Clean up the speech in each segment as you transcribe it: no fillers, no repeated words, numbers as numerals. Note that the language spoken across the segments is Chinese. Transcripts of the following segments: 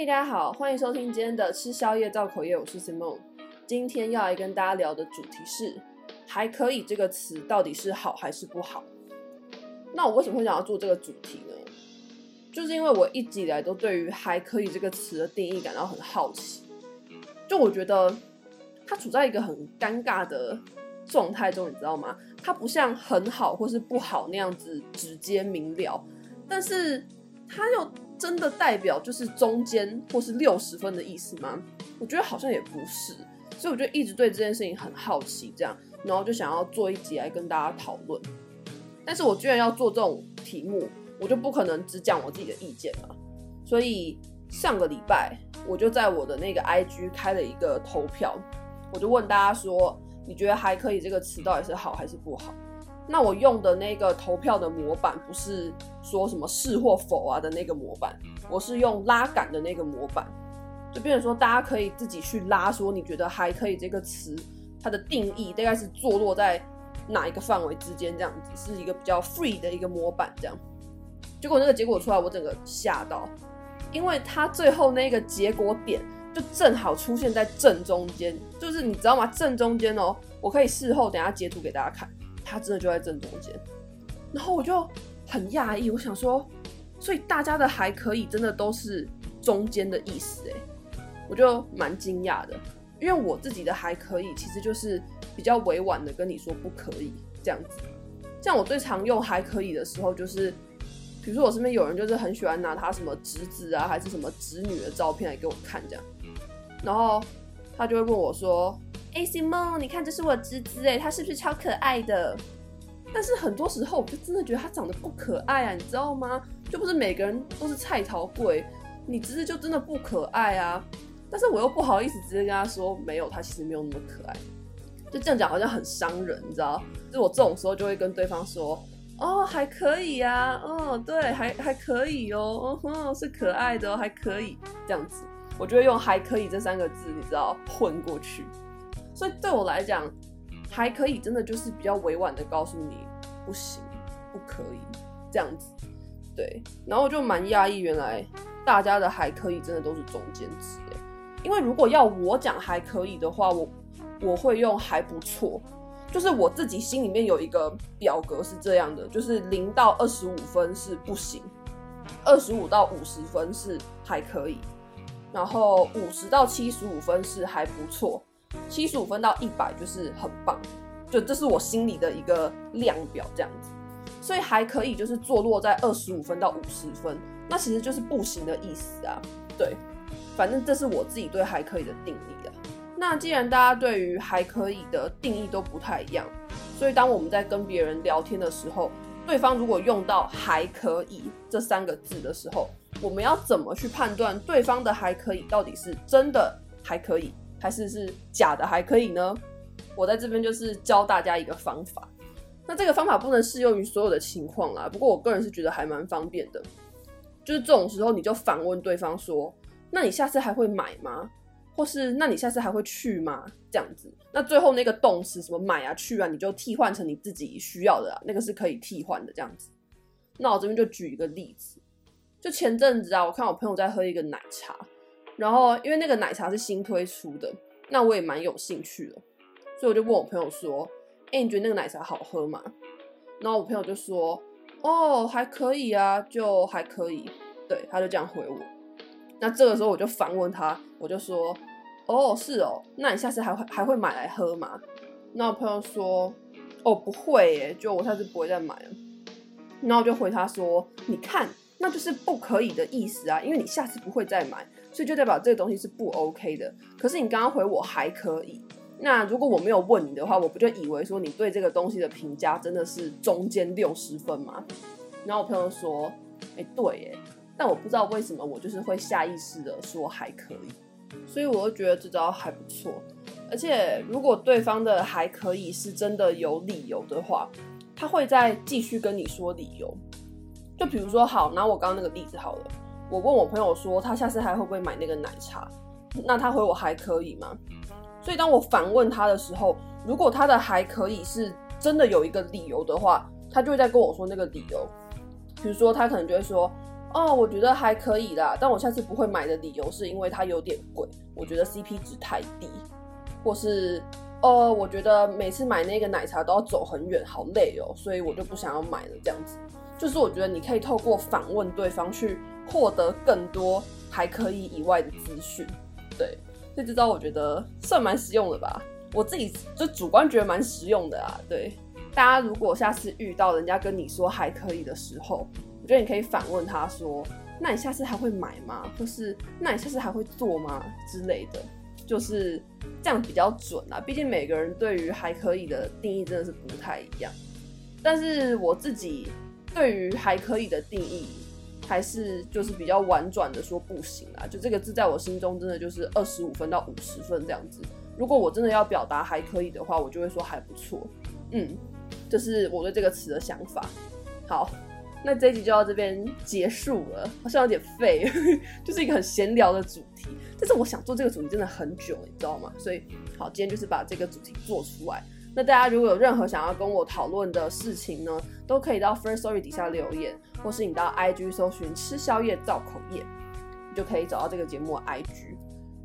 嘿，大家好，欢迎收听今天的吃宵夜造口业，我是 Simone。今天要来跟大家聊的主题是“还可以”这个词到底是好还是不好？那我为什么会想要做这个主题呢？就是因为我一直以来都对于“还可以”这个词的定义感到很好奇，就我觉得它处在一个很尴尬的状态中，你知道吗？它不像很好或是不好那样子直接明了，但是它又真的代表就是中间或是60分的意思吗？我觉得好像也不是，所以我就一直对这件事情很好奇，这样，然后就想要做一集来跟大家讨论。但是我居然要做这种题目，我就不可能只讲我自己的意见嘛。所以上个礼拜我就在我的那个 IG 开了一个投票，我就问大家说，你觉得还可以这个词到底是好还是不好？那我用的那个投票的模板不是说什么是或否啊的那个模板，我是用拉杆的那个模板，就变成说大家可以自己去拉，说你觉得还可以这个词它的定义大概是坐落在哪一个范围之间，这样子是一个比较 free 的一个模板这样。结果那个结果出来，我整个吓到，因为它最后那个结果点就正好出现在正中间，就是你知道吗？正中间哦，我可以事后等一下截图给大家看。他真的就在正中间，然后我就很讶异，我想说，所以大家的还可以真的都是中间的意思耶，我就蛮惊讶的，因为我自己的还可以其实就是比较委婉的跟你说不可以这样子。像我最常用还可以的时候，就是比如说我身边有人就是很喜欢拿他什么侄子啊还是什么侄女的照片来给我看这样，然后他就会问我说，哎、欸、Simone 你看这是我侄子耶，他是不是超可爱的？但是很多时候我就真的觉得他长得不可爱啊，你知道吗？就不是每个人都是菜桃贵，你侄子就真的不可爱啊。但是我又不好意思直接跟他说没有，他其实没有那么可爱，就这样讲好像很伤人，你知道？就我这种时候就会跟对方说，哦还可以啊，哦对，还可以哦，哦是可爱的哦，还可以这样子，我就会用还可以这三个字，你知道，混过去。所以对我来讲，还可以真的就是比较委婉的告诉你不行、不可以这样子，对。然后我就蛮讶异，原来大家的还可以真的都是中间值耶。因为如果要我讲还可以的话，我会用还不错，就是我自己心里面有一个表格是这样的，就是0到25分是不行，25到50分是还可以，然后50到75分是还不错。75分到100就是很棒，就这是我心里的一个量表这样子，所以还可以就是坐落在25分到50分，那其实就是不行的意思啊。对，反正这是我自己对还可以的定义啊。那既然大家对于还可以的定义都不太一样，所以当我们在跟别人聊天的时候，对方如果用到还可以这三个字的时候，我们要怎么去判断对方的还可以到底是真的还可以还是假的还可以呢？我在这边就是教大家一个方法，那这个方法不能适用于所有的情况啦，不过我个人是觉得还蛮方便的。就是这种时候你就反问对方说，那你下次还会买吗？或是那你下次还会去吗？这样子，那最后那个动词什么买啊去啊，你就替换成你自己需要的啊，那个是可以替换的这样子。那我这边就举一个例子，就前阵子啊，我看我朋友在喝一个奶茶，然后因为那个奶茶是新推出的，那我也蛮有兴趣的，所以我就问我朋友说，欸，你觉得那个奶茶好喝吗？然后我朋友就说，哦还可以啊，就还可以，对，他就这样回我。那这个时候我就反问他，我就说，哦是哦，那你下次还会买来喝吗？然后我朋友说，哦不会耶，就我下次不会再买了。然后我就回他说，你看那就是不可以的意思啊，因为你下次不会再买，所以就代表这个东西是不 OK 的。可是你刚刚回我还可以，那如果我没有问你的话，我不就以为说你对这个东西的评价真的是中间60分吗？然后我朋友说，欸对耶，但我不知道为什么我就是会下意识的说还可以，所以我就觉得这招还不错。而且如果对方的还可以是真的有理由的话，他会再继续跟你说理由。就比如说，好，拿我刚刚那个例子好了，我问我朋友说他下次还会不会买那个奶茶，那他回我还可以吗？所以当我反问他的时候，如果他的还可以是真的有一个理由的话，他就会再跟我说那个理由。比如说他可能就会说，哦，我觉得还可以啦，但我下次不会买的理由是因为它有点贵，我觉得 CP 值太低，或是哦，我觉得每次买那个奶茶都要走很远，好累哦，所以我就不想要买了这样子。就是我觉得你可以透过访问对方去获得更多还可以以外的资讯，对，所以这招我觉得算蛮实用的吧，我自己就主观觉得蛮实用的啊。对，大家如果下次遇到人家跟你说还可以的时候，我觉得你可以反问他说，那你下次还会买吗？或是那你下次还会做吗？之类的，就是这样比较准啊，毕竟每个人对于还可以的定义真的是不太一样。但是我自己对于还可以的定义还是就是比较婉转的说不行啦，就这个字在我心中真的就是25分到50分这样子。如果我真的要表达还可以的话，我就会说还不错。嗯，这是我对这个词的想法。好，那这一集就到这边结束了，好像有点废，就是一个很闲聊的主题。但是我想做这个主题真的很久，你知道吗？所以好，今天就是把这个主题做出来。那大家如果有任何想要跟我讨论的事情呢，都可以到 Firstory 底下留言，或是你到 IG 搜寻吃宵夜造口业，你就可以找到这个节目的 IG。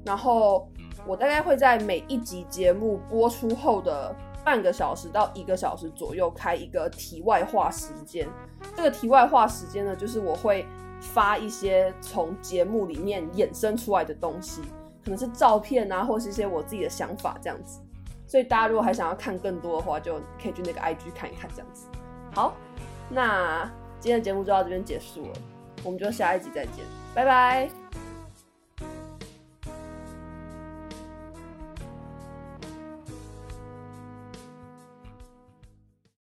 然后我大概会在每一集节目播出后的半个小时到1个小时左右开一个题外话时间。这个题外话时间呢，就是我会发一些从节目里面衍生出来的东西，可能是照片啊，或是一些我自己的想法这样子。所以大家如果还想要看更多的话，就可以去那个 IG 看一看这样子。好，那今天的节目就到这边结束了，我们就下一集再见，拜拜。